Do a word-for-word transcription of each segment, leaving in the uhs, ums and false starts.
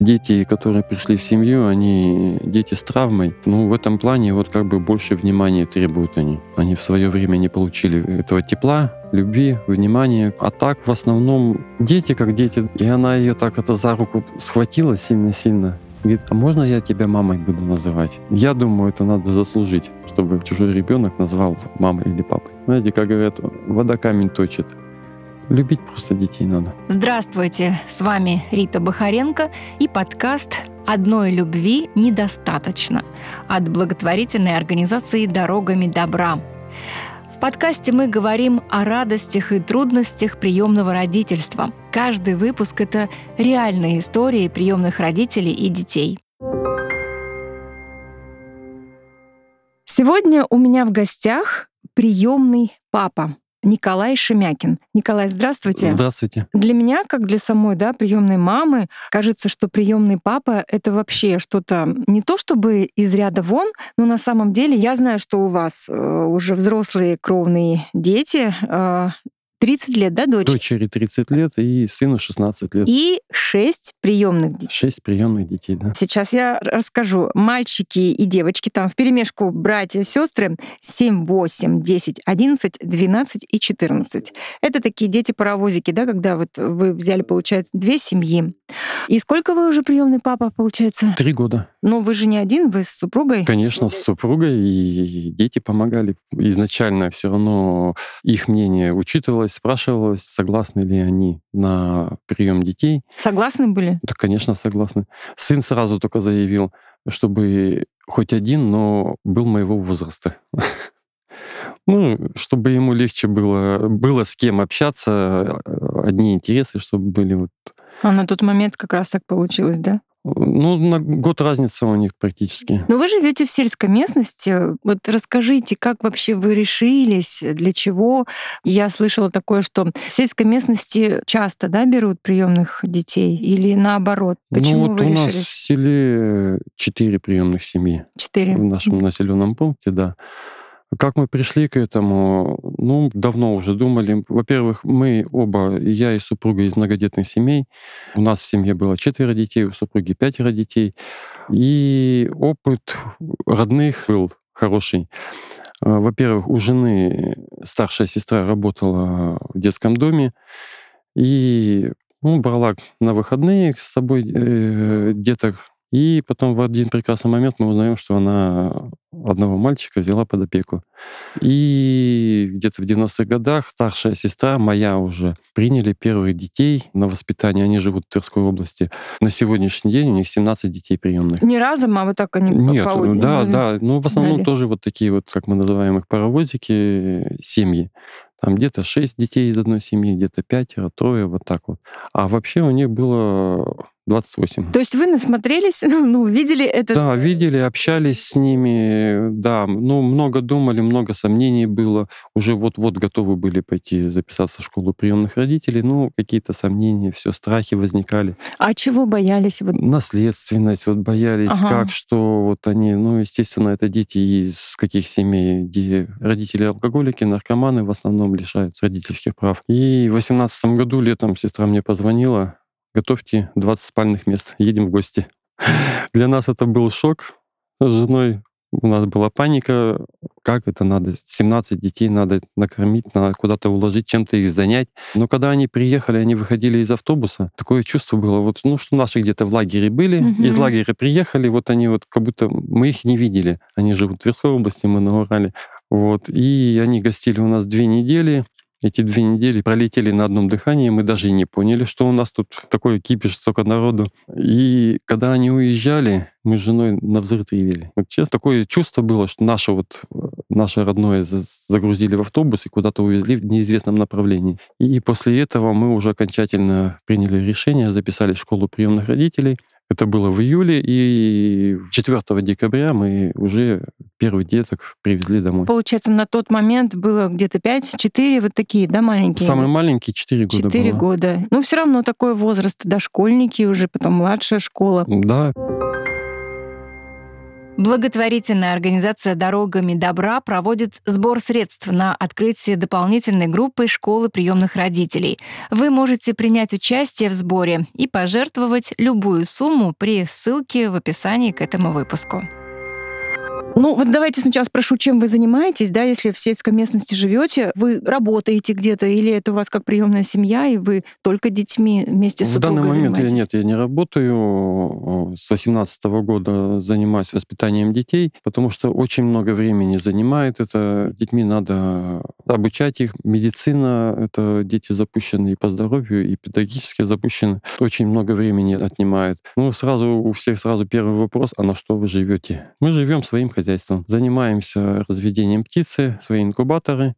Дети, которые пришли в семью, они дети с травмой. Ну, в этом плане вот как бы больше внимания требуют они. Они в свое время не получили этого тепла, любви, внимания. А так в основном дети как дети. И она ее так это за руку схватила сильно-сильно. Говорит, а можно я тебя мамой буду называть? Я думаю, это надо заслужить, чтобы чужой ребенок назвал мамой или папой. Знаете, как говорят, вода камень точит. Любить просто детей надо. Здравствуйте, с вами Рита Бахаренко и подкаст «Одной любви недостаточно» от благотворительной организации «Дорогами добра». В подкасте мы говорим о радостях и трудностях приемного родительства. Каждый выпуск — это реальные истории приемных родителей и детей. Сегодня у меня в гостях приемный папа. Николай Шемякин. Николай, здравствуйте. Здравствуйте. Для меня, как для самой, да, приемной мамы, кажется, что приемный папа — это вообще что-то не то чтобы из ряда вон, но на самом деле я знаю, что у вас э, уже взрослые кровные дети. Э, тридцать лет, да, дочери? Дочери тридцать лет и сыну шестнадцать лет. И шесть приемных детей. шесть приемных детей, да. Сейчас я расскажу. Мальчики и девочки, там вперемешку братья и сестры, семь, восемь, десять, одиннадцать, двенадцать и четырнадцать. Это такие дети-паровозики, да, когда вот вы взяли, получается, две семьи. И сколько вы уже приемный папа, получается? Три года. Но вы же не один, вы с супругой? Конечно, с супругой, и дети помогали. Изначально все равно их мнение учитывалось, спрашивалось, согласны ли они на прием детей. Согласны были? Да, конечно, согласны. Сын сразу только заявил, чтобы хоть один, но был моего возраста. Ну, чтобы ему легче было, было с кем общаться, одни интересы, чтобы были вот. А на тот момент как раз так получилось, да? Ну, на год разница у них практически. Но вы живете в сельской местности. Вот расскажите, как вообще вы решились, для чего? Я слышала такое, что в сельской местности часто, да, берут приемных детей или наоборот? Почему ну, вот вы у решились? Нас в селе четыре приемных семьи. Четыре. В нашем населенном пункте, да. Как мы пришли к этому? Ну, давно уже думали. Во-первых, мы оба, я и супруга, из многодетных семей. У нас в семье было четверо детей, у супруги пятеро детей. И опыт родных был хороший. Во-первых, у жены старшая сестра работала в детском доме. И ну, брала на выходные с собой деток. И потом в один прекрасный момент мы узнаем, что она одного мальчика взяла под опеку. И где-то в девяностых годах старшая сестра, моя уже, приняли первых детей на воспитание. Они живут в Тверской области. На сегодняшний день у них семнадцать детей приемных. Не разом, а вот так они Нет, по Нет, да, ну, да. Ну, в основном дали. Тоже вот такие вот, как мы называем их, паровозики, семьи. Там где-то шесть детей из одной семьи, где-то пятеро, трое, вот так вот. А вообще у них было двадцать восемь. То есть вы насмотрелись, ну, видели это? Да, видели, общались с ними, да. Ну, много думали, много сомнений было. Уже вот-вот готовы были пойти записаться в школу приемных родителей. Ну, какие-то сомнения, все, страхи возникали. А чего боялись? Наследственность, вот боялись, ага. Как, что вот они, ну, естественно, это дети из каких семей, где родители алкоголики, наркоманы в основном лишают родительских прав. И в восемнадцатом году летом сестра мне позвонила, готовьте двадцать спальных мест, едем в гости. Для нас это был шок. С женой у нас была паника. Как это надо? семнадцать детей надо накормить, надо куда-то уложить, чем-то их занять. Но когда они приехали, они выходили из автобуса, такое чувство было, вот, ну, что наши где-то в лагере были, угу. Из лагеря приехали, вот они вот как будто мы их не видели. Они живут в Тверской области, мы на Урале. Вот. И они гостили у нас две недели. Эти две недели пролетели на одном дыхании, мы даже и не поняли, что у нас тут такое кипиш, столько народу. И когда они уезжали, мы с женой навзрыд ревели. Вот честно, такое чувство было, что наше, вот, наше родное загрузили в автобус и куда-то увезли в неизвестном направлении. И после этого мы уже окончательно приняли решение, записали в школу приемных родителей. Это было в июле, и четвёртого декабря мы уже первых деток привезли домой. Получается, на тот момент было где-то пять-четыре, вот такие, да, маленькие? Самые маленькие четыре года было. четыре года. Ну, все равно такой возраст, дошкольники уже, потом младшая школа. Да. Благотворительная организация «Дорогами добра» проводит сбор средств на открытие дополнительной группы школы приемных родителей. Вы можете принять участие в сборе и пожертвовать любую сумму при ссылке в описании к этому выпуску. Ну, вот давайте сначала спрошу, чем вы занимаетесь, да, если в сельской местности живете, вы работаете где-то, или это у вас как приемная семья, и вы только детьми вместе с супругой занимаетесь? В данный момент я, нет, я не работаю. С две тысячи восемнадцатого года занимаюсь воспитанием детей, потому что очень много времени занимает это. Детьми надо обучать их. Медицина — это дети запущенные по здоровью, и педагогически запущены. Очень много времени отнимает. Ну, сразу у всех сразу первый вопрос: а на что вы живете? Мы живем своим хозяйством. Занимаемся разведением птицы, свои инкубаторы.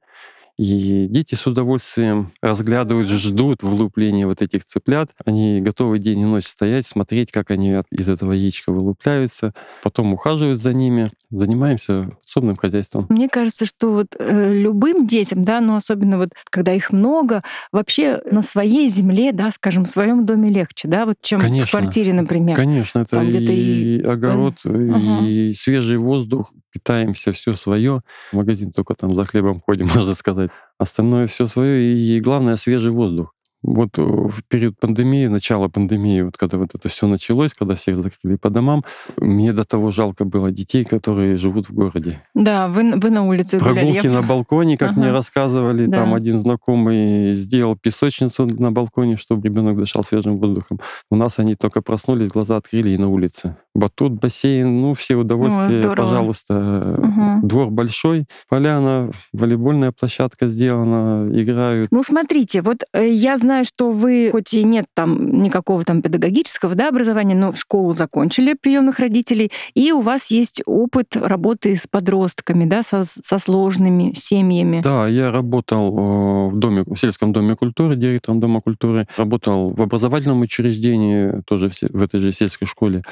И дети с удовольствием разглядывают, ждут вылупления вот этих цыплят. Они готовы день и ночь стоять, смотреть, как они из этого яичка вылупляются. Потом ухаживают за ними. Занимаемся собственным хозяйством. Мне кажется, что вот э, любым детям, да, но особенно вот когда их много, вообще на своей земле, да, скажем, в своем доме легче, да, вот чем конечно, в квартире, например. Конечно, это и, и, и огород, ага. и свежий воздух, питаемся, все свое. В магазин только там за хлебом ходим, можно сказать. Остальное все свое, и главное свежий воздух. Вот в период пандемии, начало пандемии, вот когда вот это все началось, когда всех закрыли по домам, мне до того жалко было детей, которые живут в городе. Да, вы, вы на улице гуляли. Прогулки я... на балконе, как ага. мне рассказывали, да. Там один знакомый сделал песочницу на балконе, чтобы ребенок дышал свежим воздухом. У нас они только проснулись, глаза открыли и на улице. Батут, бассейн, ну все удовольствия, ну, пожалуйста. Угу. Двор большой, поляна, волейбольная площадка сделана, играют. Ну смотрите, вот я знаю, Знаю, что вы, хоть и нет там никакого там педагогического, да, образования, но школу закончили приемных родителей, и у вас есть опыт работы с подростками, да, со, со сложными семьями. Да, я работал в доме, в сельском доме культуры, директором дома культуры, работал в образовательном учреждении, тоже в этой же сельской школе.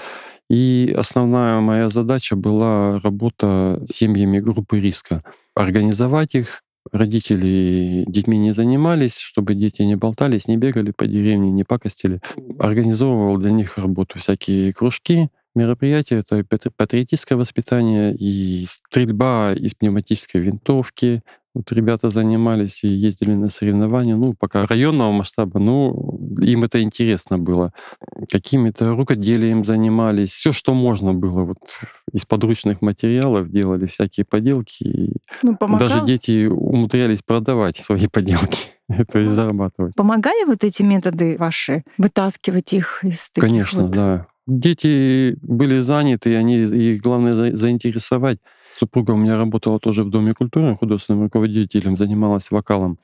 И основная моя задача была работа с семьями группы риска, организовать их. Родители детьми не занимались, чтобы дети не болтались, не бегали по деревне, не пакостили. Организовывал для них работу, всякие кружки, мероприятия. Это патриотическое воспитание и стрельба из пневматической винтовки. Вот ребята занимались и ездили на соревнования, ну, пока районного масштаба, ну, им это интересно было. Какими-то рукоделием занимались, все, что можно было. Вот из подручных материалов делали всякие поделки. Ну, помогал? Даже дети умудрялись продавать свои поделки. То есть зарабатывать. Помогали вот эти методы ваши? Вытаскивать их из таких вот... Конечно, да. Дети были заняты, и они, их главное заинтересовать. Супруга у меня работала тоже в Доме культуры, художественным руководителем, занималась вокалом.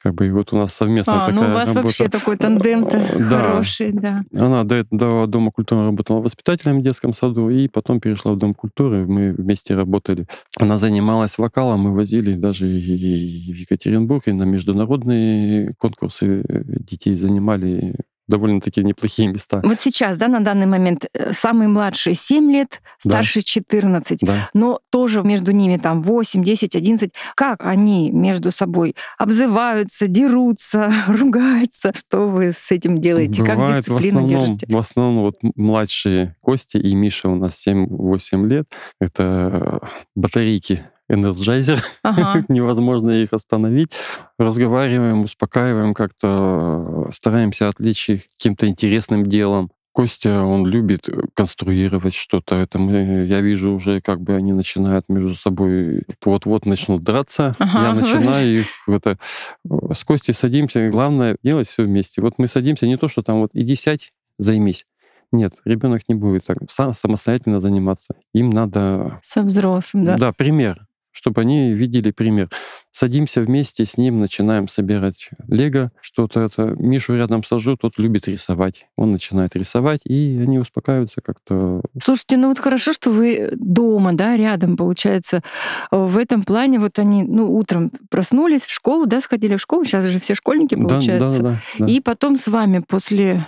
Как бы и вот у нас совместная а, такая работа. А, ну у вас работа. Вообще такой тандем-то да. хороший, да. Она до, до Дома культуры работала воспитателем в детском саду, и потом перешла в Дом культуры, мы вместе работали. Она занималась вокалом, мы возили даже и в Екатеринбург, и на международные конкурсы детей занимали довольно-таки неплохие места. Вот сейчас, да, на данный момент, самый младший семь лет, старший да. четырнадцать. Да. Но тоже между ними там восемь, десять, одиннадцать. Как они между собой обзываются, дерутся, ругаются? Что вы с этим делаете? Бывает, как дисциплину в основном, держите? В основном вот младшие Костя и Миша у нас семь-восемь лет. Это батарейки. энерджайзер, ага. невозможно их остановить. Разговариваем, успокаиваем как-то, стараемся отвлечь их каким-то интересным делом. Костя, он любит конструировать что-то. Это мы, я вижу уже, как бы они начинают между собой вот-вот начнут драться. Ага. Я начинаю их... Это, с Костей садимся, главное делать все вместе. Вот мы садимся, не то, что там вот иди сядь, займись. Нет, ребенок не будет так сам, самостоятельно заниматься. Им надо... Со взрослым, да? Да, пример, чтобы они видели пример. Садимся вместе с ним, начинаем собирать лего, что-то это. Мишу рядом сажу, тот любит рисовать. Он начинает рисовать, и они успокаиваются как-то. Слушайте, ну вот хорошо, что вы дома, да, рядом, получается. В этом плане вот они, ну, утром проснулись, в школу, да, сходили в школу, сейчас же все школьники, получается. Да, да, да, да. И потом с вами после...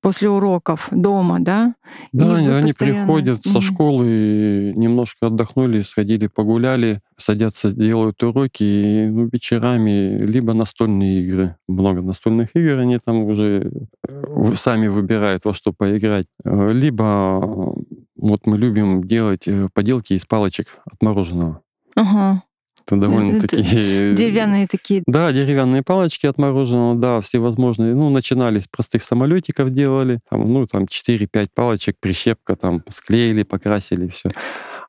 после уроков дома, да? Да, и они постоянно... приходят со школы, немножко отдохнули, сходили, погуляли, садятся, делают уроки, и ну, вечерами либо настольные игры. Много настольных игр они там уже сами выбирают, во что поиграть. Либо Вот мы любим делать поделки из палочек от мороженого. Ага. Это довольно такие... Деревянные такие. Да, деревянные палочки от мороженого, да, всевозможные. Ну, начинали с простых самолетиков делали, там, ну, там четыре-пять палочек, прищепка, там, склеили, покрасили, все.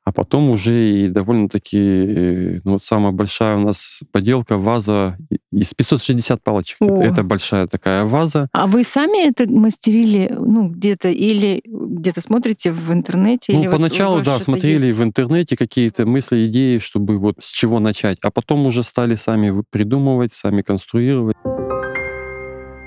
А потом уже и довольно-таки, ну, вот самая большая у нас поделка, ваза из пятьсот шестьдесят палочек. Это, это большая такая ваза. А вы сами это мастерили, ну, где-то или где-то смотрите в интернете? Ну, или поначалу, вот, да, смотрели есть? В интернете какие-то мысли, идеи, чтобы вот с чего начать. А потом уже стали сами придумывать, сами конструировать.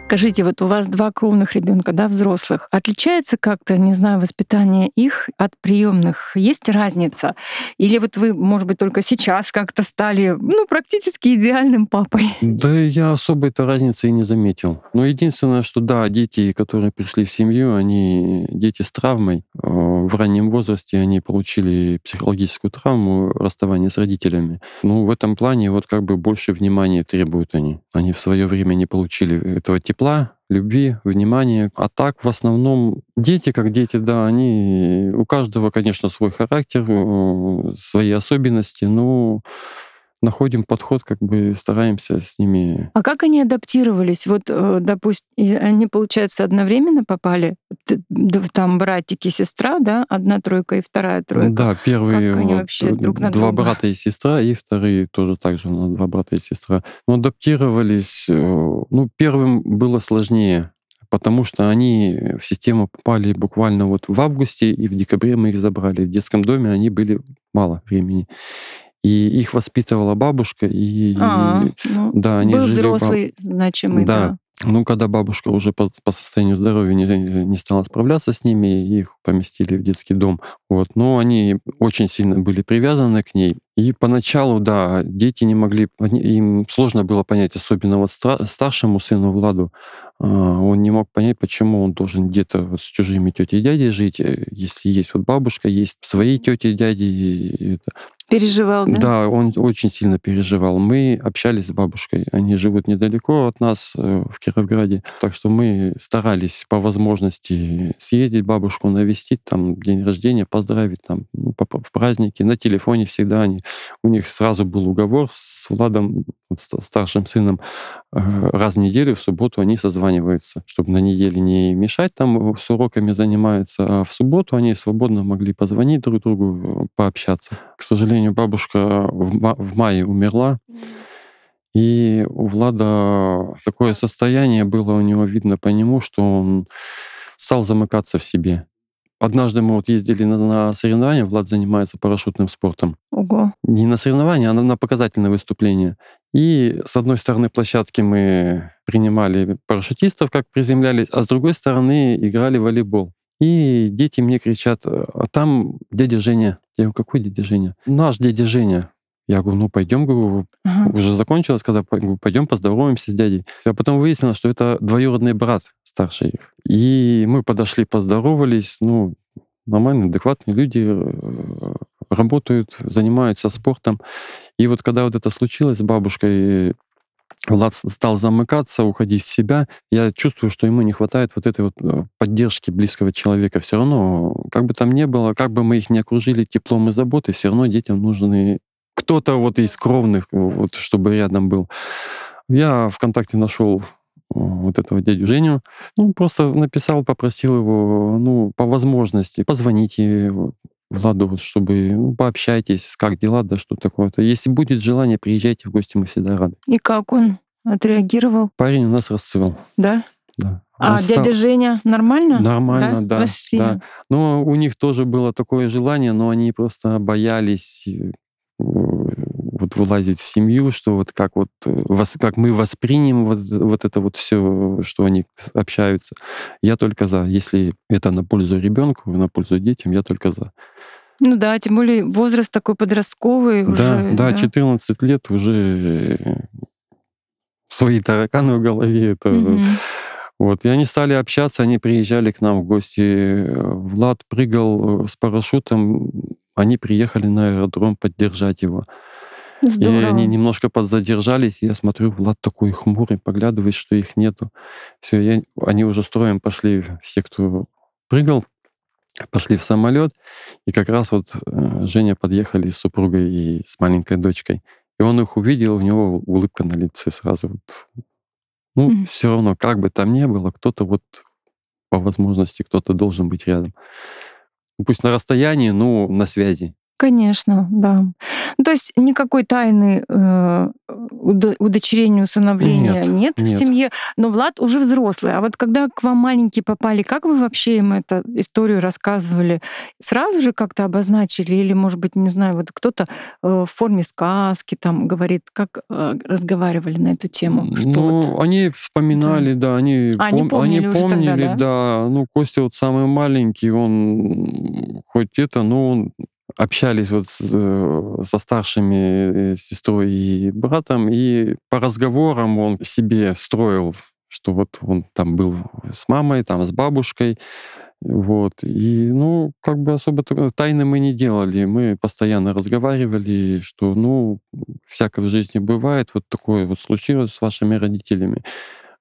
Скажите, вот у вас два кровных ребенка, да, взрослых. Отличается как-то, не знаю, воспитание их от приемных? Есть разница? Или вот вы, может быть, только сейчас как-то стали, ну, практически идеальным папой? Да я особо этой разницы и не заметил. Но единственное, что, да, дети, которые пришли в семью, они дети с травмой. В раннем возрасте они получили психологическую травму, расставание с родителями. Ну, в этом плане вот как бы больше внимания требуют они. Они в свое время не получили этого типа тепла, любви, внимания. А так, в основном, дети, как дети, да, они... У каждого, конечно, свой характер, свои особенности, но находим подход, как бы стараемся с ними... А как они адаптировались? Вот, допустим, они, получается, одновременно попали? Там братик и сестра, да? Одна тройка и вторая тройка. Да, первые как они вот вообще друг на два друга? Брата и сестра, и вторые тоже так же, ну, два брата и сестра. Но адаптировались... Ну, первым было сложнее, потому что они в систему попали буквально вот в августе, и в декабре мы их забрали. В детском доме они были мало времени. И их воспитывала бабушка, и а, ну, да, они был жили взрослый, баб... значимый, да. да. Ну, когда бабушка уже по, по состоянию здоровья не, не стала справляться с ними, их поместили в детский дом. Вот. Но они очень сильно были привязаны к ней. И поначалу, да, дети не могли, им сложно было понять, особенно вот старшему сыну Владу, он не мог понять, почему он должен где-то вот с чужими тетей и дядей жить, если есть вот бабушка, есть свои тети и дяди. Переживал, да? Да, он очень сильно переживал. Мы общались с бабушкой, они живут недалеко от нас, в Кировграде, так что мы старались по возможности съездить бабушку, навестить, там, день рождения, поздравить, там, в празднике, на телефоне всегда они. У них сразу был уговор с Владом, старшим сыном, раз в неделю, в субботу они созваниваются, чтобы на неделе не мешать, там с уроками занимаются, а в субботу они свободно могли позвонить друг другу, пообщаться. К сожалению, бабушка в, ма- в мае умерла, и у Влада такое состояние было, у него видно по нему, что он стал замыкаться в себе. Однажды мы вот ездили на, на соревнования, Влад занимается парашютным спортом. Ого. Не на соревнования, а на, на показательное выступление. И с одной стороны площадки мы принимали парашютистов, как приземлялись, а с другой стороны играли в волейбол. И дети мне кричат, а там дядя Женя. Я говорю, какой дядя Женя? Наш дядя Женя. Я говорю, ну пойдем, говорю, ага. Уже закончилось, когда пойдем поздороваемся с дядей. А потом выяснилось, что это двоюродный брат старше их. И мы подошли, поздоровались. Ну, нормально, адекватные люди работают, занимаются спортом. И вот когда вот это случилось с бабушкой, Влад стал замыкаться, уходить в себя. Я чувствую, что ему не хватает вот этой вот поддержки близкого человека. Все равно, как бы там ни было, как бы мы их не окружили теплом и заботой, все равно детям нужны... Кто-то вот из кровных, вот, чтобы рядом был. Я ВКонтакте нашел вот этого дядю Женю. Ну, просто написал, попросил его, ну, по возможности, позвоните Владу, вот, чтобы, ну, пообщайтесь, как дела, да, что такое-то. Если будет желание, приезжайте в гости, мы всегда рады. И как он отреагировал? Парень у нас расцвел. Да? Да. А он дядя стал... Женя нормально? Нормально, да. да, да. Но у них тоже было такое желание, но они просто боялись... вот вылазить в семью, что вот как вот как мы воспримем вот, вот это вот все, что они общаются. Я только за. Если это на пользу ребенку, на пользу детям, я только за. Ну да, тем более возраст такой подростковый. Да, уже, да, да, четырнадцать лет уже свои тараканы в голове. Это... Mm-hmm. Вот. И они стали общаться, они приезжали к нам в гости. Влад прыгал с парашютом, они приехали на аэродром поддержать его. Здорово. И они немножко подзадержались, и я смотрю, Влад такой хмурый, поглядывает, что их нету. Все, я, они уже строем пошли, все, кто прыгал. пошли в самолет, и как раз вот Женя подъехали с супругой и с маленькой дочкой. И он их увидел, у него улыбка на лице сразу. Вот. Ну, mm-hmm. все равно, как бы там ни было, кто-то вот по возможности, кто-то должен быть рядом. Пусть на расстоянии, но на связи. Конечно, да. То есть никакой тайны э, удочерения, усыновления нет, нет в нет. семье. Но Влад уже взрослый. А вот когда к вам маленькие попали, как вы вообще им эту историю рассказывали? Сразу же как-то обозначили? Или, может быть, не знаю, вот кто-то э, в форме сказки там говорит, как э, разговаривали на эту тему? Что ну, вот... они вспоминали, да. да они, а, пом- они помнили, они помнили тогда, да? да. Ну, Костя вот самый маленький, он хоть это, но он... общались вот со старшими сестрой и братом, и по разговорам он себе строил, что вот он там был с мамой, там с бабушкой, вот. И, ну, как бы особо тайны мы не делали, мы постоянно разговаривали, что, ну, всякое в жизни бывает, вот такое вот случилось с вашими родителями,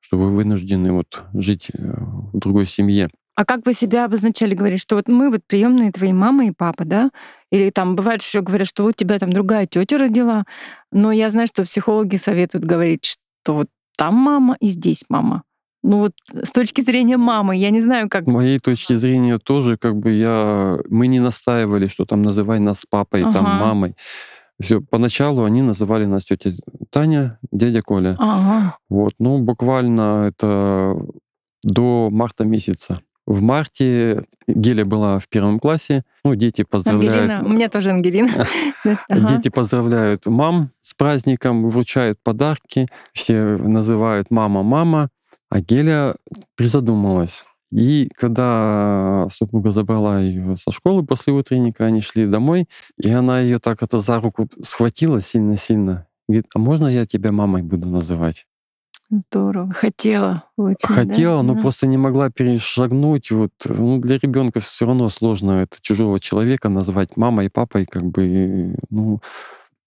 что вы вынуждены вот жить в другой семье. А как вы себя обозначали? Говорили, что вот мы вот приемные твои мама и папа, да? Или там бывает еще говорят, что у тебя там другая тетя родила. Но я знаю, что психологи советуют говорить, что вот там мама и здесь мама. Ну вот с точки зрения мамы, я не знаю, как... С моей точки зрения тоже, как бы я... Мы не настаивали, что там называй нас папой, ага. там мамой. Все, поначалу они называли нас тетя Таня, дядя Коля. Ага. Вот, ну буквально это до марта месяца. В марте Геля была в первом классе. Ну, дети поздравляют... Ангелина. У меня тоже Ангелина. Дети поздравляют мам с праздником, вручают подарки. Все называют мама-мама. А Геля призадумалась. И когда супруга забрала ее со школы после утренника, они шли домой, и она ее так это за руку схватила сильно-сильно. Говорит, а можно я тебя мамой буду называть? Здорово. Хотела очень. Хотела, да? но да. просто не могла перешагнуть. Вот. Ну, для ребенка все равно сложно это чужого человека назвать мамой и папой. Как бы, ну,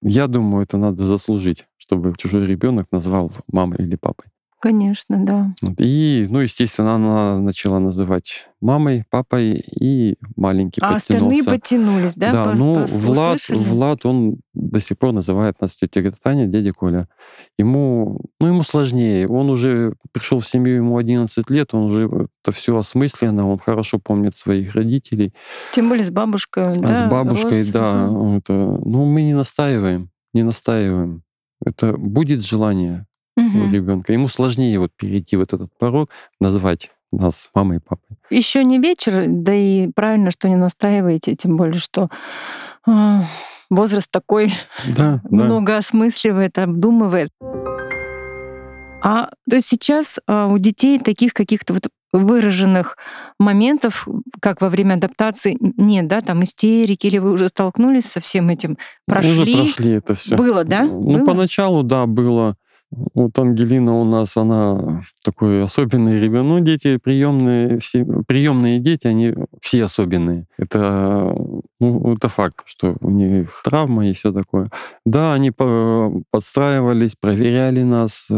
я думаю, это надо заслужить, чтобы чужой ребенок назвал мамой или папой. Конечно, да. И, ну, естественно, она начала называть мамой, папой, и маленький а подтянулся. А остальные подтянулись, да? Да, по, ну, по, Влад, Влад, он до сих пор называет нас тетя Таня, дядя Коля. Ему, ну, ему сложнее. Он уже пришел в семью, ему одиннадцать лет, он уже это все осмысленно, он хорошо помнит своих родителей. Тем более с бабушкой, да? С бабушкой, Рос, да. Угу. Это, ну, мы не настаиваем, не настаиваем. Это будет желание. У ребенка. Ему сложнее вот перейти вот этот порог, назвать нас мамой и папой. Еще не вечер, да и правильно, что не настаиваете, тем более, что э, возраст такой да, много да. осмысливает, обдумывает. А то есть сейчас э, у детей таких каких-то вот выраженных моментов, как во время адаптации, нет, да, там истерики, или вы уже столкнулись со всем этим? Прошли? Уже прошли это все. Было, да? Ну, было? Поначалу, да, было. Вот Ангелина у нас, она такой особенный ребенок. Ну, дети приемные, все, приемные дети, они все особенные. Это, ну, это факт, что у них травма и все такое. Да, они подстраивались, проверяли нас,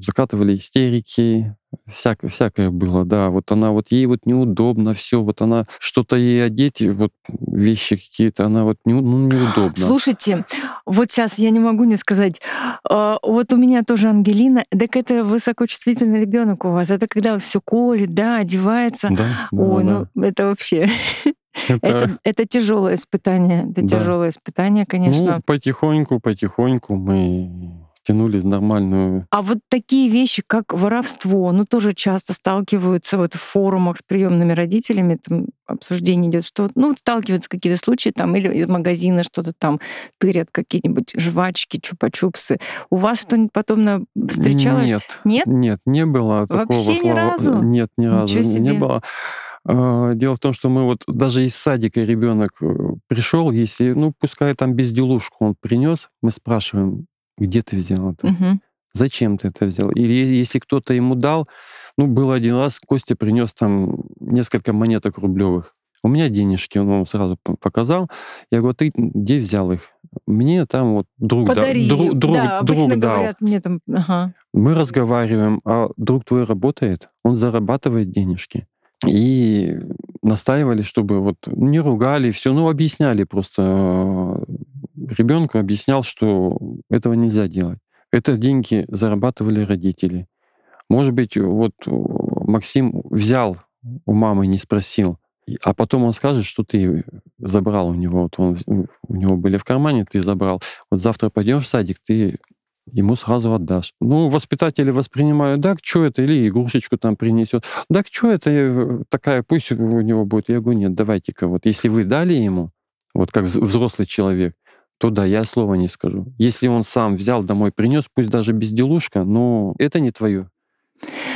закатывали истерики. Всякое, всякое было, да. Вот она, вот ей вот неудобно все, вот она что-то ей одеть, вот вещи какие-то, она вот не, ну, неудобно. Слушайте, вот сейчас я не могу не сказать, вот у меня тоже Ангелина, так это высокочувствительный ребенок у вас, это когда все колет, да, одевается. Да, да, ой, да. ну это вообще... Это... Это, это тяжелое испытание, это да. тяжелое испытание, конечно. Ну, потихоньку, потихоньку мы... тянулись нормальную... А вот такие вещи, как воровство, ну, тоже часто сталкиваются вот в форумах с приемными родителями, там обсуждение идет, что, ну, сталкиваются какие-то случаи, там, или из магазина что-то там тырят, какие-нибудь жвачки, чупа-чупсы. У вас что-нибудь подобное встречалось? Нет. Нет? Нет, не было такого слова. Вообще ни разу? Нет, ни разу не было. Дело в том, что мы вот даже из садика ребенок пришел, если, ну, пускай там безделушку он принес, мы спрашиваем, где ты взял это? Угу. Зачем ты это взял? Или если кто-то ему дал, ну, был один раз, Костя принес там несколько монеток рублевых. У меня денежки, он вам сразу показал. Я говорю, ты где взял их? Мне там вот друг Подари. дал. Друг, друг, да, друг обычно дал. Говорят, мне там... Ага. Мы разговариваем, а друг твой работает, он зарабатывает денежки. И настаивали, чтобы вот не ругали, все, ну, объясняли просто. Ребенку объяснял, что этого нельзя делать. Это деньги зарабатывали родители. Может быть, вот Максим взял у мамы, не спросил, а потом он скажет, что ты забрал у него. Вот он, у него были в кармане, ты забрал. Вот завтра пойдешь в садик, ты ему сразу отдашь. Ну, воспитатели воспринимают, да, что это, или игрушечку там принесет. Да, что это такая, пусть у него будет. Я говорю, нет, давайте-ка вот. Если вы дали ему, вот как взрослый человек, то да, я слова не скажу. Если он сам взял, домой принес, пусть даже безделушка, но это не твое.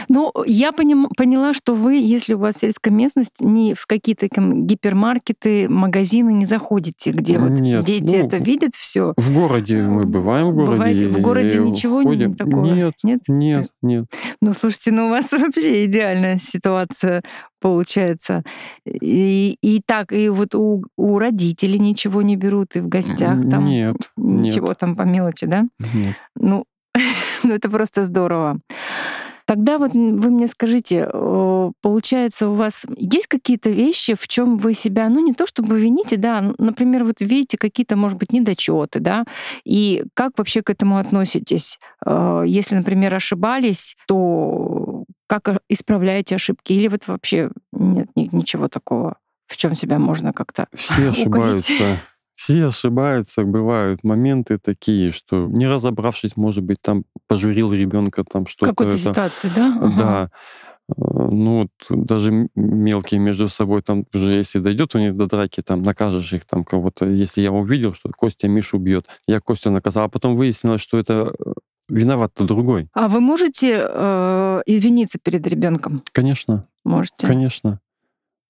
Ну, я поним, поняла, что вы, если у вас сельская местность, ни в какие-то там гипермаркеты, магазины не заходите, где Нет, вот дети ну, это видят все. В городе мы бываем, в городе. Бываете, в городе ничего ходим. Не такого? Нет, нет, нет, нет. Ну, слушайте, ну у вас вообще идеальная ситуация получается. И, и так, и вот у, у родителей ничего не берут, и в гостях там нет, ничего нет. Там по мелочи, да? Нет. Ну, ну, это просто здорово. Тогда вот вы мне скажите, получается, у вас есть какие-то вещи, в чем вы себя, ну не то чтобы вините, да, например, вот видите какие-то, может быть, недочеты, да, и как вообще к этому относитесь? Если, например, ошибались, то как исправляете ошибки? Или вот вообще нет, нет ничего такого, в чем себя можно как-то Все ошибаются. Укорить? Все ошибаются, бывают моменты такие, что не разобравшись, может быть, там пожурил ребенка, там что-то. Какую-то ситуацию, да? Да. Ага. Ну вот даже мелкие между собой, там уже если дойдет у них до драки, там накажешь их, там кого-то. Если я увидел, что Костя Мишу бьет, я Костю наказал, а потом выяснилось, что это виноват-то другой. А вы можете э, извиниться перед ребенком? Конечно. Можете. Конечно.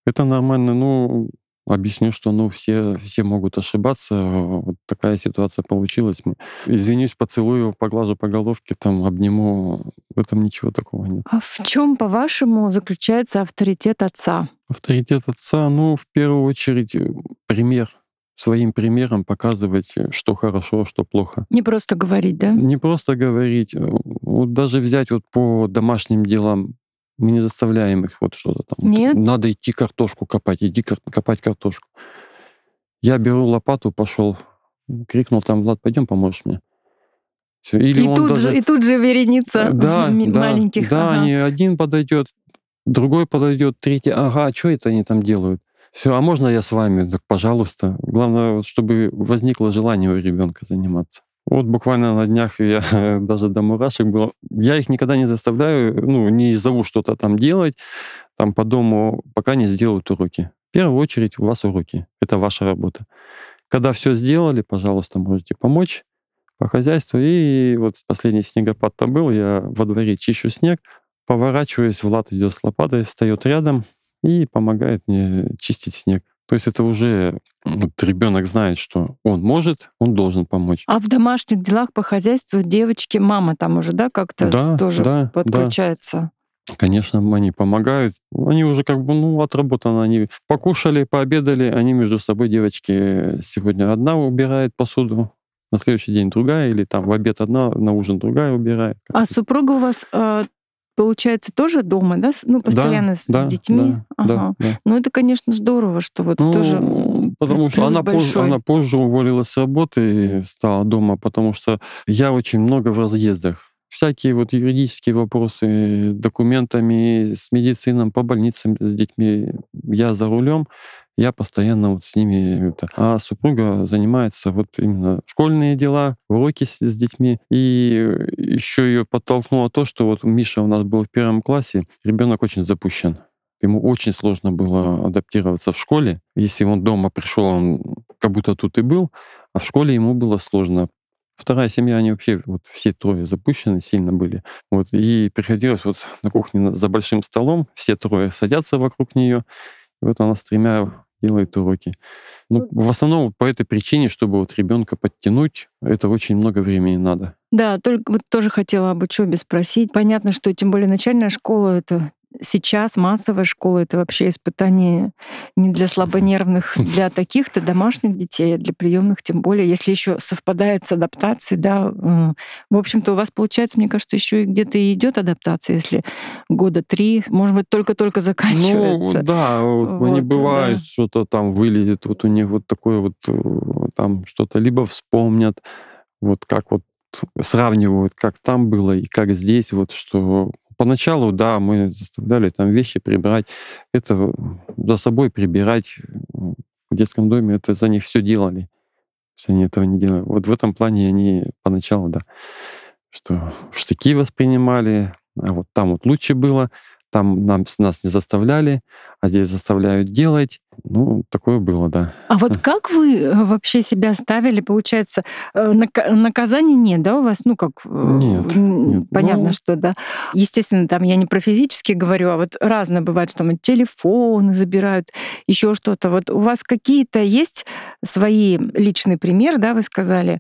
Это нормально, ну. Объясню, что ну, все, все могут ошибаться. Вот такая ситуация получилась. Извинюсь, поцелую, поглажу по головке, там, обниму. В этом ничего такого нет. А в чем, по-вашему, заключается авторитет отца? Авторитет отца, ну, в первую очередь, пример. Своим примером показывать, что хорошо, что плохо. Не просто говорить, да? Не просто говорить. Вот даже взять вот по домашним делам. Мы не заставляем их вот что-то там. Нет. Надо идти картошку копать, иди копать картошку. Я беру лопату, пошел, крикнул там, Влад, пойдем, поможешь мне. Все. Или и, он тут даже... же, и тут же вереница да, м- да, маленьких. Да, ага. Не, один подойдет, другой подойдет, третий. Ага, а что это они там делают? Все, а можно я с вами? Так, пожалуйста. Главное, чтобы возникло желание у ребенка заниматься. Вот буквально на днях я даже до мурашек был. Я их никогда не заставляю, ну, не зову что-то там делать, там по дому, пока не сделают уроки. В первую очередь у вас уроки. Это ваша работа. Когда все сделали, пожалуйста, можете помочь по хозяйству. И вот последний снегопад-то был, я во дворе чищу снег, поворачиваюсь, Влад идет с лопатой, встает рядом и помогает мне чистить снег. То есть это уже вот, ребенок знает, что он может, он должен помочь. А в домашних делах по хозяйству девочки, мама там уже, да, как-то да, тоже да, подключается? Да. Конечно, они помогают. Они уже как бы, ну, отработаны. Они покушали, пообедали, они между собой, девочки, сегодня одна убирает посуду, на следующий день другая, или там в обед одна, на ужин другая убирает. А супруга у вас... Получается, тоже дома, да? Ну, постоянно да, с, да, с детьми. Да, ага. да, да. Ну, это, конечно, здорово, что вот ну, тоже. Потому что она позже, она позже уволилась с работы и стала дома, потому что я очень много в разъездах. Всякие вот юридические вопросы с документами, с медицином, по больницам с детьми. Я за рулем, я постоянно вот с ними. А супруга занимается вот именно школьные дела, уроки с, с детьми. И еще ее подтолкнуло то, что вот Миша у нас был в первом классе, ребенок очень запущен. Ему очень сложно было адаптироваться в школе. Если он дома пришел, он как будто тут и был, а в школе ему было сложно. Вторая семья, они вообще вот все трое запущены, сильно были. Вот, и приходилось вот на кухне за большим столом, все трое садятся вокруг нее, и вот она с тремя делает уроки. Ну, в основном по этой причине, чтобы вот ребенка подтянуть, это очень много времени надо. Да, только вот тоже хотела об учебе спросить. Понятно, что тем более начальная школа — это Сейчас массовая школа — это вообще испытание не для слабонервных, для таких-то домашних детей, а для приемных тем более. Если еще совпадает с адаптацией, да, в общем-то у вас получается, мне кажется, еще и где-то и идет адаптация, если года три, может быть, только-только заканчивается. Ну да, вот, вот, они бывают, да. Что-то там вылезет, вот у них вот такое вот там что-то либо вспомнят, вот как вот сравнивают, как там было и как здесь, вот что. Поначалу, да, мы заставляли там вещи прибирать, это за собой прибирать в детском доме, это за них все делали, если они этого не делали. Вот в этом плане они поначалу, да, что штыки воспринимали, а вот там вот лучше было, там нам, нас не заставляли, а здесь заставляют делать. Ну, такое было, да. А вот как вы вообще себя ставили, получается, наказания нет, да, у вас? Ну, как... Нет. нет. Понятно, ну... что, да. Естественно, там я не про физически говорю, а вот разное бывает, что мы телефоны забирают, еще что-то. Вот у вас какие-то есть свои личные примеры, да, вы сказали.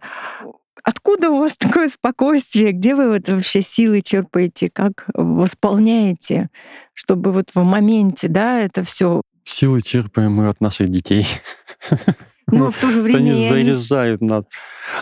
Откуда у вас такое спокойствие? Где вы вот вообще силы черпаете? Как восполняете, чтобы вот в моменте, да, это все? Силы черпаем мы от наших детей. Но в то же время... Они заряжают нас.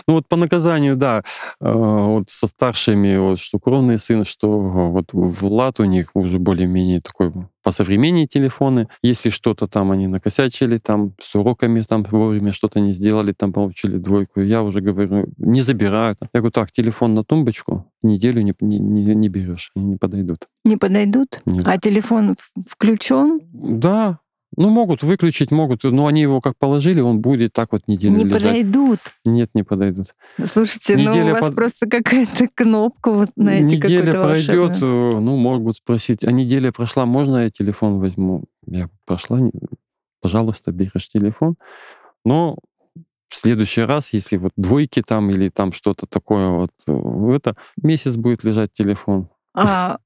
Ну вот по наказанию, да, вот со старшими, вот, что кровный сын, что вот Влад у них уже более-менее такой посовременнее телефоны. Если что-то там они накосячили, там с уроками там вовремя что-то не сделали, там получили двойку, я уже говорю, не забирают. Я говорю, так, телефон на тумбочку, неделю не, не, не берешь, они не подойдут. Не подойдут? Нет. А телефон включен? Да. Ну, могут выключить, могут, но они его как положили, он будет так вот неделю не лежать. Не подойдут? Нет, не подойдут. Слушайте, неделя ну у вас под... просто какая-то кнопка, вот знаете, неделя какую-то волшебную. Неделя пройдет, ну, могут спросить, а неделя прошла, можно я телефон возьму? Я прошла, пожалуйста, берешь телефон. Но в следующий раз, если вот двойки там или там что-то такое, вот это, месяц будет лежать телефон. А,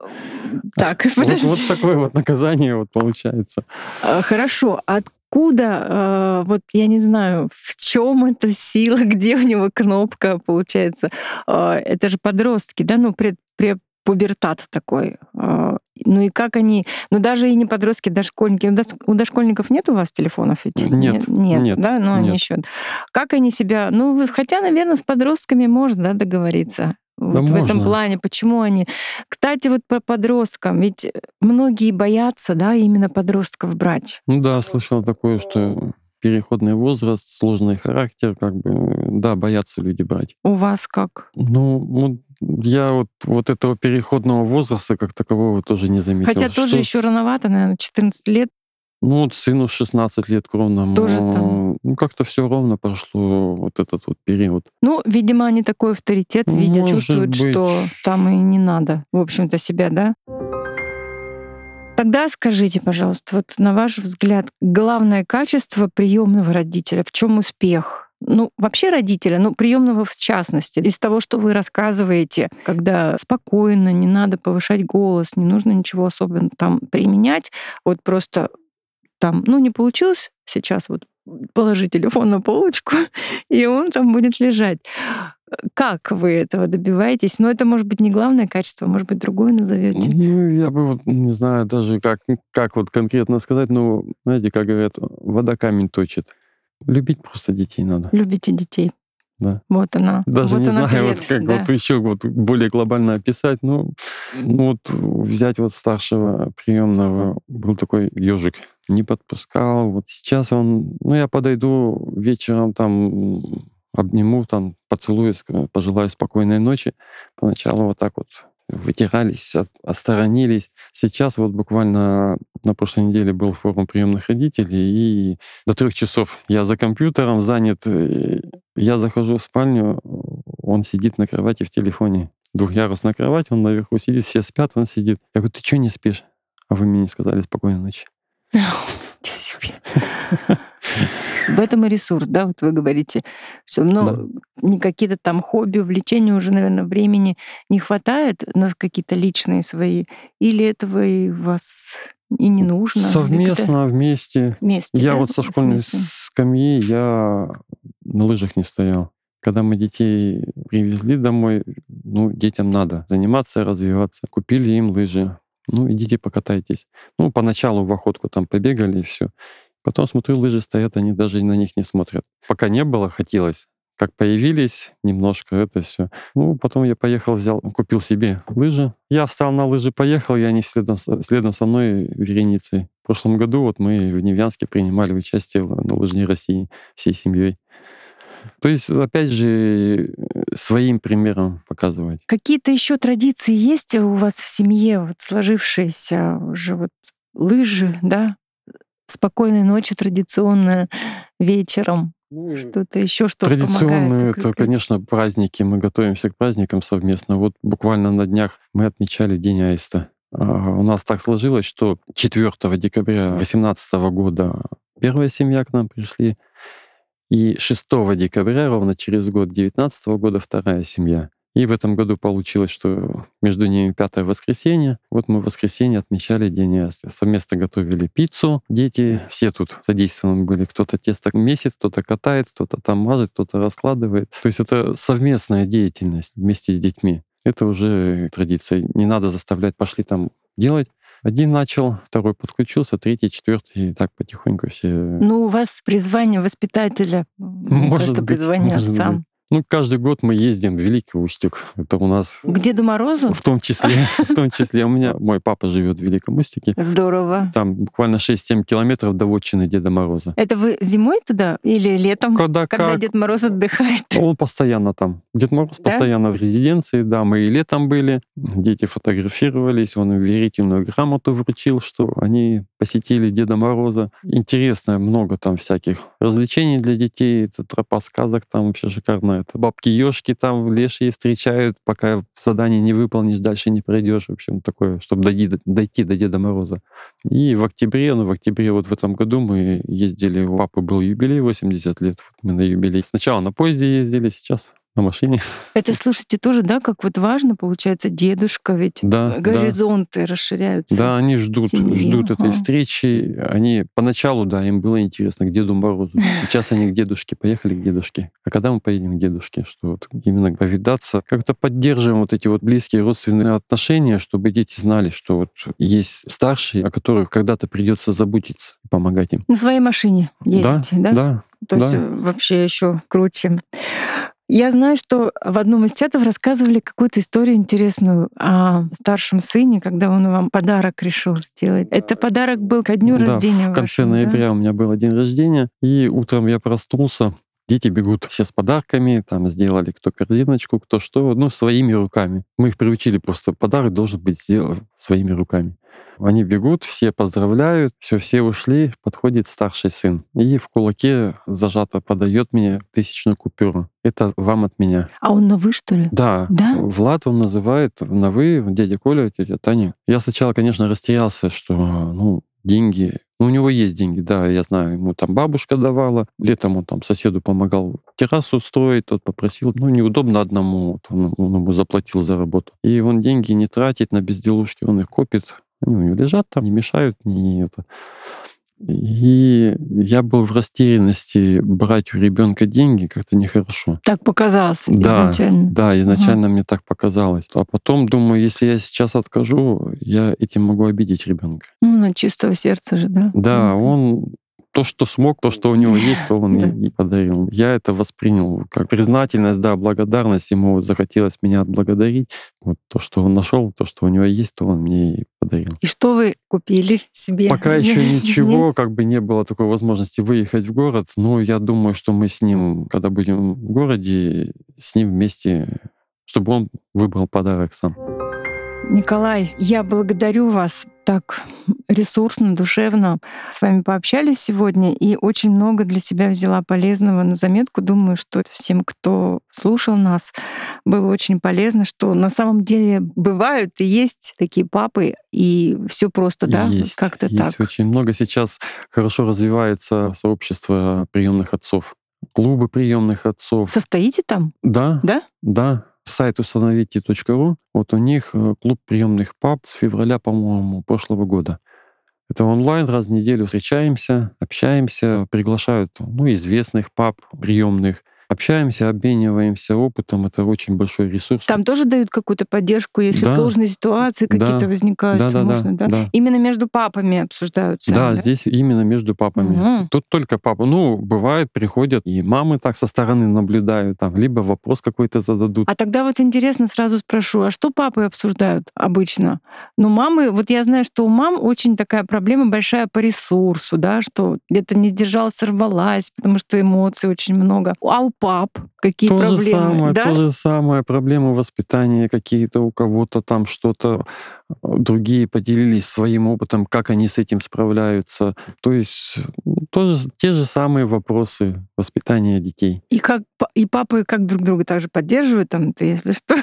так, вот, вот такое вот наказание вот получается. Хорошо. Откуда, вот я не знаю, в чем эта сила, где у него кнопка получается? Это же подростки, да, ну, пред, пред, пубертат такой. Ну и как они... Ну даже и не подростки, дошкольники. У дошкольников нет у вас телефонов ведь? Нет. Нет, нет, нет да? Но нет. Они еще... Как они себя... Ну, хотя, наверное, с подростками можно, да, договориться. Вот да в можно. Этом плане, почему они... Кстати, вот по подросткам, ведь многие боятся, да, именно подростков брать. Ну да, слышал такое, что переходный возраст, сложный характер, как бы, да, боятся люди брать. У вас как? Ну, я вот, вот этого переходного возраста как такового тоже не заметил. Хотя что тоже с... еще рановато, наверное, четырнадцать лет. Ну, вот сыну шестнадцать лет ровно. Тоже там. Ну, как-то все ровно прошло вот этот вот период. Ну, видимо, они такой авторитет видят, может чувствуют, быть. Что там и не надо, в общем-то, себя, да? Тогда скажите, пожалуйста, вот на ваш взгляд, главное качество приемного родителя, в чем успех? Ну, вообще родителя, но приемного в частности. Из того, что вы рассказываете, когда спокойно, не надо повышать голос, не нужно ничего особенно там применять, вот просто... Там, ну, не получилось сейчас, вот положи телефон на полочку, и он там будет лежать. Как вы этого добиваетесь? Но это, может быть, не главное качество, может быть, другое назовете. Ну, я бы, вот, не знаю даже, как, как вот конкретно сказать, но, знаете, как говорят, вода камень точит. Любить просто детей надо. Любите детей. Да. Вот она. Даже вот не она знаю, вот как да. вот еще вот более глобально описать. Но, ну, вот взять вот старшего приемного был такой ежик, не подпускал. Вот сейчас он, ну, я подойду вечером, там обниму, там поцелую, пожелаю спокойной ночи. Поначалу вот так вот вытирались, от, отсторонились. Сейчас вот буквально на прошлой неделе был форум приемных родителей, и до трех часов я за компьютером занят. Я захожу в спальню, он сидит на кровати в телефоне. Двухъярусная кровать, он наверху сидит, все спят, он сидит. Я говорю, ты что не спишь? А вы мне не сказали спокойной ночи. В этом и ресурс, да, вот вы говорите. Все, но да. Какие-то там хобби, увлечения уже, наверное, времени не хватает на какие-то личные свои, или этого и вас и не нужно? Совместно, вместе. вместе. Я да? вот со школьной вместе. скамьи я на лыжах не стоял. Когда мы детей привезли домой, ну, детям надо заниматься, развиваться. Купили им лыжи. Ну, идите покатайтесь. Ну, поначалу в охотку там побегали, и все. Потом, смотрю, лыжи стоят, они даже на них не смотрят. Пока не было, хотелось. Как появились, немножко это все. Ну, потом я поехал, взял, купил себе лыжи. Я встал на лыжи, поехал, и они следом, следом со мной вереницей. В прошлом году вот мы в Невьянске принимали участие на лыжне России всей семьей. То есть, опять же, своим примером показывать. Какие-то еще традиции есть у вас в семье, вот сложившиеся уже вот лыжи, да? Спокойной ночи традиционно, вечером. Ну, что-то еще, что традиционно помогает, это, конечно, праздники. Мы готовимся к праздникам совместно. Вот буквально на днях мы отмечали День Аиста. А у нас так сложилось, что четвёртого декабря две тысячи восемнадцатого года первая семья к нам пришли, и шестого декабря, ровно через год, две тысячи девятнадцатого года, вторая семья. И в этом году получилось, что между ними пятое воскресенье. Вот мы в воскресенье отмечали День Аиста. Совместно готовили пиццу. Дети все тут задействованы были. Кто-то тесто месит, кто-то катает, кто-то там мажет, кто-то раскладывает. То есть это совместная деятельность вместе с детьми. Это уже традиция. Не надо заставлять, пошли там делать. Один начал, второй подключился, третий, четвертый, и так потихоньку все... Ну, у вас призвание воспитателя, может то, что быть, призвание отца. Ну, каждый год мы ездим в Великий Устюг. Это у нас... К Деду Морозу? В том числе. В том числе. У меня мой папа живет в Великом Устюге. Здорово. Там буквально шесть-семь километров до вотчины Деда Мороза. Это вы зимой туда или летом? Когда, когда как... Дед Мороз отдыхает? Он постоянно там. Дед Мороз да? постоянно в резиденции. Да, мы и летом были. Дети фотографировались. Он им верительную грамоту вручил, что они посетили Деда Мороза. Интересно, много там всяких развлечений для детей. Это тропа сказок там вообще шикарная. Бабки-ёшки там лешие встречают, пока задание не выполнишь, дальше не пройдешь. В общем, такое, чтобы дойти, дойти до Деда Мороза. И в октябре, ну, в октябре вот в этом году мы ездили, у папы был юбилей, восемьдесят лет, мы на юбилей. Сначала на поезде ездили, сейчас на машине. Это, слушайте, тоже, да, как вот важно, получается, дедушка, ведь да, горизонты да. расширяются. Да, они ждут, ждут этой встречи. Они поначалу, да, им было интересно к Деду Морозу. Сейчас они к дедушке, поехали к дедушке. А когда мы поедем к дедушке, что вот именно повидаться, как-то поддерживаем вот эти вот близкие родственные отношения, чтобы дети знали, что вот есть старшие, о которых когда-то придется заботиться, помогать им. На своей машине едете, да? Да, да. То да. есть вообще еще круче. Я знаю, что в одном из чатов рассказывали какую-то историю интересную о старшем сыне, когда он вам подарок решил сделать. Это подарок был ко дню да, рождения в конце вашего, ноября да? у меня был день рождения, и утром я проснулся, дети бегут все с подарками, там сделали кто корзиночку, кто что, ну, своими руками. Мы их приучили просто, подарок должен быть сделан своими руками. Они бегут, все поздравляют, все, все ушли, подходит старший сын. И в кулаке зажато подает мне тысячную купюру. Это вам от меня. А он на «вы», что ли? Да. да. Влад он называет на «вы», дядя Коля, тетя Таня. Я сначала, конечно, растерялся, что, ну, деньги... Ну, у него есть деньги, да, я знаю, ему там бабушка давала. Летом он там соседу помогал террасу строить, тот попросил. Ну, неудобно одному, вот он, он ему заплатил за работу. И он деньги не тратит на безделушки, он их копит. Они у него лежат там, не мешают, не это. И я был в растерянности, брать у ребенка деньги как-то нехорошо. Так показалось да, изначально. Да, изначально ага. мне так показалось. А потом думаю, если я сейчас откажу, я этим могу обидеть ребенка. Ну, от чистого сердца же, да? Да, ага. он то, что смог, то, что у него есть, то он да. и подарил. Я это воспринял как признательность, да, благодарность. Ему захотелось меня отблагодарить. Вот то, что он нашел, то, что у него есть, то он мне и подарил. И что вы купили себе? Пока еще ничего, нет? как бы не было такой возможности выехать в город. Но я думаю, что мы с ним, когда будем в городе, с ним вместе, чтобы он выбрал подарок сам. Николай, я благодарю вас. Так ресурсно, душевно с вами пообщались сегодня и очень много для себя взяла полезного на заметку. Думаю, что всем, кто слушал нас, было очень полезно, что на самом деле бывают и есть такие папы, и все просто, да, есть, как-то есть так. Есть очень много. Сейчас хорошо развивается сообщество приемных отцов, клубы приемных отцов. Состоите там? Да. Да? Да. Сайт установите точка ру. Вот у них клуб приемных пап с февраля, по-моему, прошлого года. Это онлайн, раз в неделю встречаемся, общаемся, приглашают ну, известных пап приемных. общаемся, обмениваемся опытом. Это очень большой ресурс. Там тоже дают какую-то поддержку, если да. сложные ситуации какие-то да. возникают. Да, да, можно, да, да? Да. Именно между папами обсуждаются. Да, да? Здесь именно между папами. Угу. Тут только папа. Ну, бывает, приходят и мамы так со стороны наблюдают, там, либо вопрос какой-то зададут. А тогда вот интересно, сразу спрошу, а что папы обсуждают обычно? Ну, мамы, вот я знаю, что у мам очень такая проблема большая по ресурсу, да, что где-то не сдержалась, сорвалась, потому что эмоций очень много. А у пап какие то проблемы? Же самое, да? То же самое, проблемы воспитания какие-то у кого-то там что-то. Другие поделились своим опытом, как они с этим справляются. То есть тоже, те же самые вопросы воспитания детей. И, как, и папы как друг друга также поддерживают, там, ты, если что,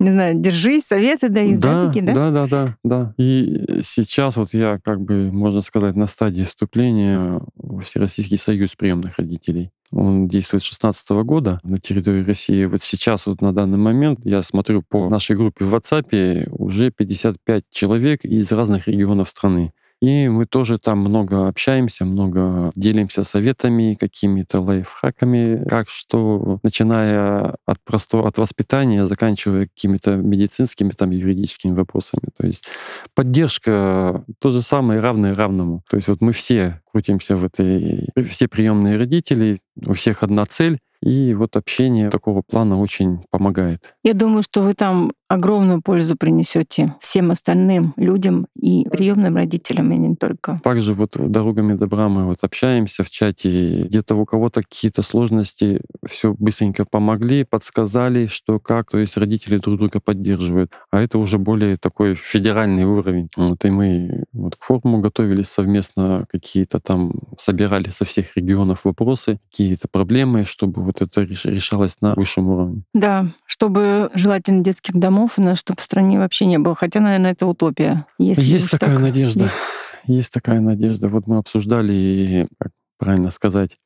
не знаю, держись, советы дают. Да, да, такие, да? Да, да, да, да. И сейчас вот я, как бы, можно сказать, на стадии вступления в Всероссийский союз приемных родителей. Он действует с шестнадцатого года на территории России. Вот сейчас, вот на данный момент, я смотрю по нашей группе в WhatsApp, уже пятьдесят пять человек из разных регионов страны. И мы тоже там много общаемся, много делимся советами, какими-то лайфхаками, как что, начиная от простого, от воспитания, заканчивая какими-то медицинскими, там, юридическими вопросами. То есть поддержка то же самое, равное равному. То есть вот мы все крутимся в этой... Все приемные родители, у всех одна цель. И вот общение такого плана очень помогает. Я думаю, что вы там огромную пользу принесете всем остальным людям и приемным родителям, и не только. Также вот «Дорогами добра» мы вот общаемся в чате. Где-то у кого-то какие-то сложности, все быстренько помогли, подсказали, что как. То есть родители друг друга поддерживают. А это уже более такой федеральный уровень. Вот и мы вот к форуму готовились совместно, какие-то там собирали со всех регионов вопросы, какие-то проблемы, чтобы вот это решалось на высшем уровне. Да, чтобы желательно детских домов у нас, чтобы в стране вообще не было. Хотя, наверное, это утопия. Если есть такая так... надежда. Есть. Есть такая надежда. Вот мы обсуждали, как правильно сказать,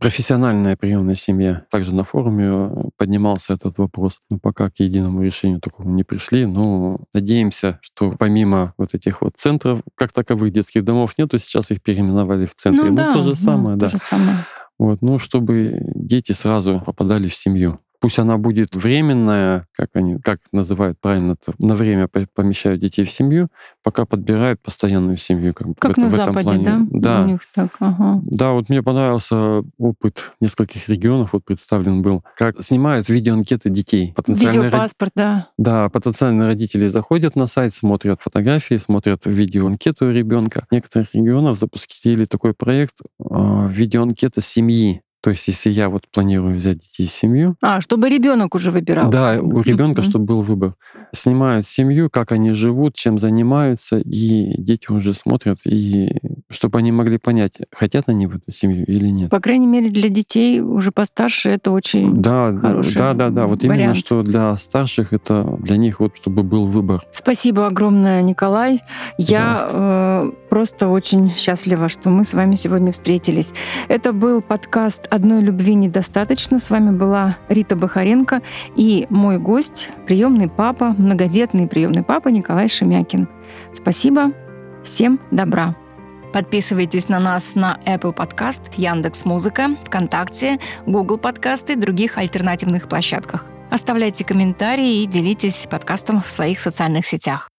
профессиональная приемная семья. Также на форуме поднимался этот вопрос. Но пока к единому решению такого не пришли. Но надеемся, что помимо вот этих вот центров, как таковых детских домов нету, сейчас их переименовали в центры. Ну, ну да, то же самое, ну, да. То же самое. Вот, ну, чтобы дети сразу попадали в семью. Пусть она будет временная, как они, как называют правильно, на время помещают детей в семью, пока подбирают постоянную семью. Как, как в, на в этом Западе, плане. Да? Да. У них так, ага. Да, вот мне понравился опыт нескольких регионов, вот представлен был, как снимают видеоанкеты детей. Потенциальные Видеопаспорт, род... да. Да, потенциальные родители заходят на сайт, смотрят фотографии, смотрят видеоанкету ребенка. В некоторых регионах запустили такой проект э, «Видеоанкета семьи». То есть, если я вот планирую взять детей в семью... А, чтобы ребенок уже выбирал. Да, у ребенка, чтобы был выбор. Снимают семью, как они живут, чем занимаются, и дети уже смотрят, и чтобы они могли понять, хотят они в эту семью или нет. По крайней мере, для детей уже постарше это очень да, хороший да, да, да, да. Вот вариант. Именно, что для старших это для них вот, чтобы был выбор. Спасибо огромное, Николай. Я э, просто очень счастлива, что мы с вами сегодня встретились. Это был подкаст «Одной любви недостаточно». С вами была Рита Бахаренко и мой гость, приемный папа, многодетный приемный папа Николай Шемякин. Спасибо, всем добра. Подписывайтесь на нас на Apple Podcast, Яндекс.Музыка, ВКонтакте, Google Подкасты и других альтернативных площадках. Оставляйте комментарии и делитесь подкастом в своих социальных сетях.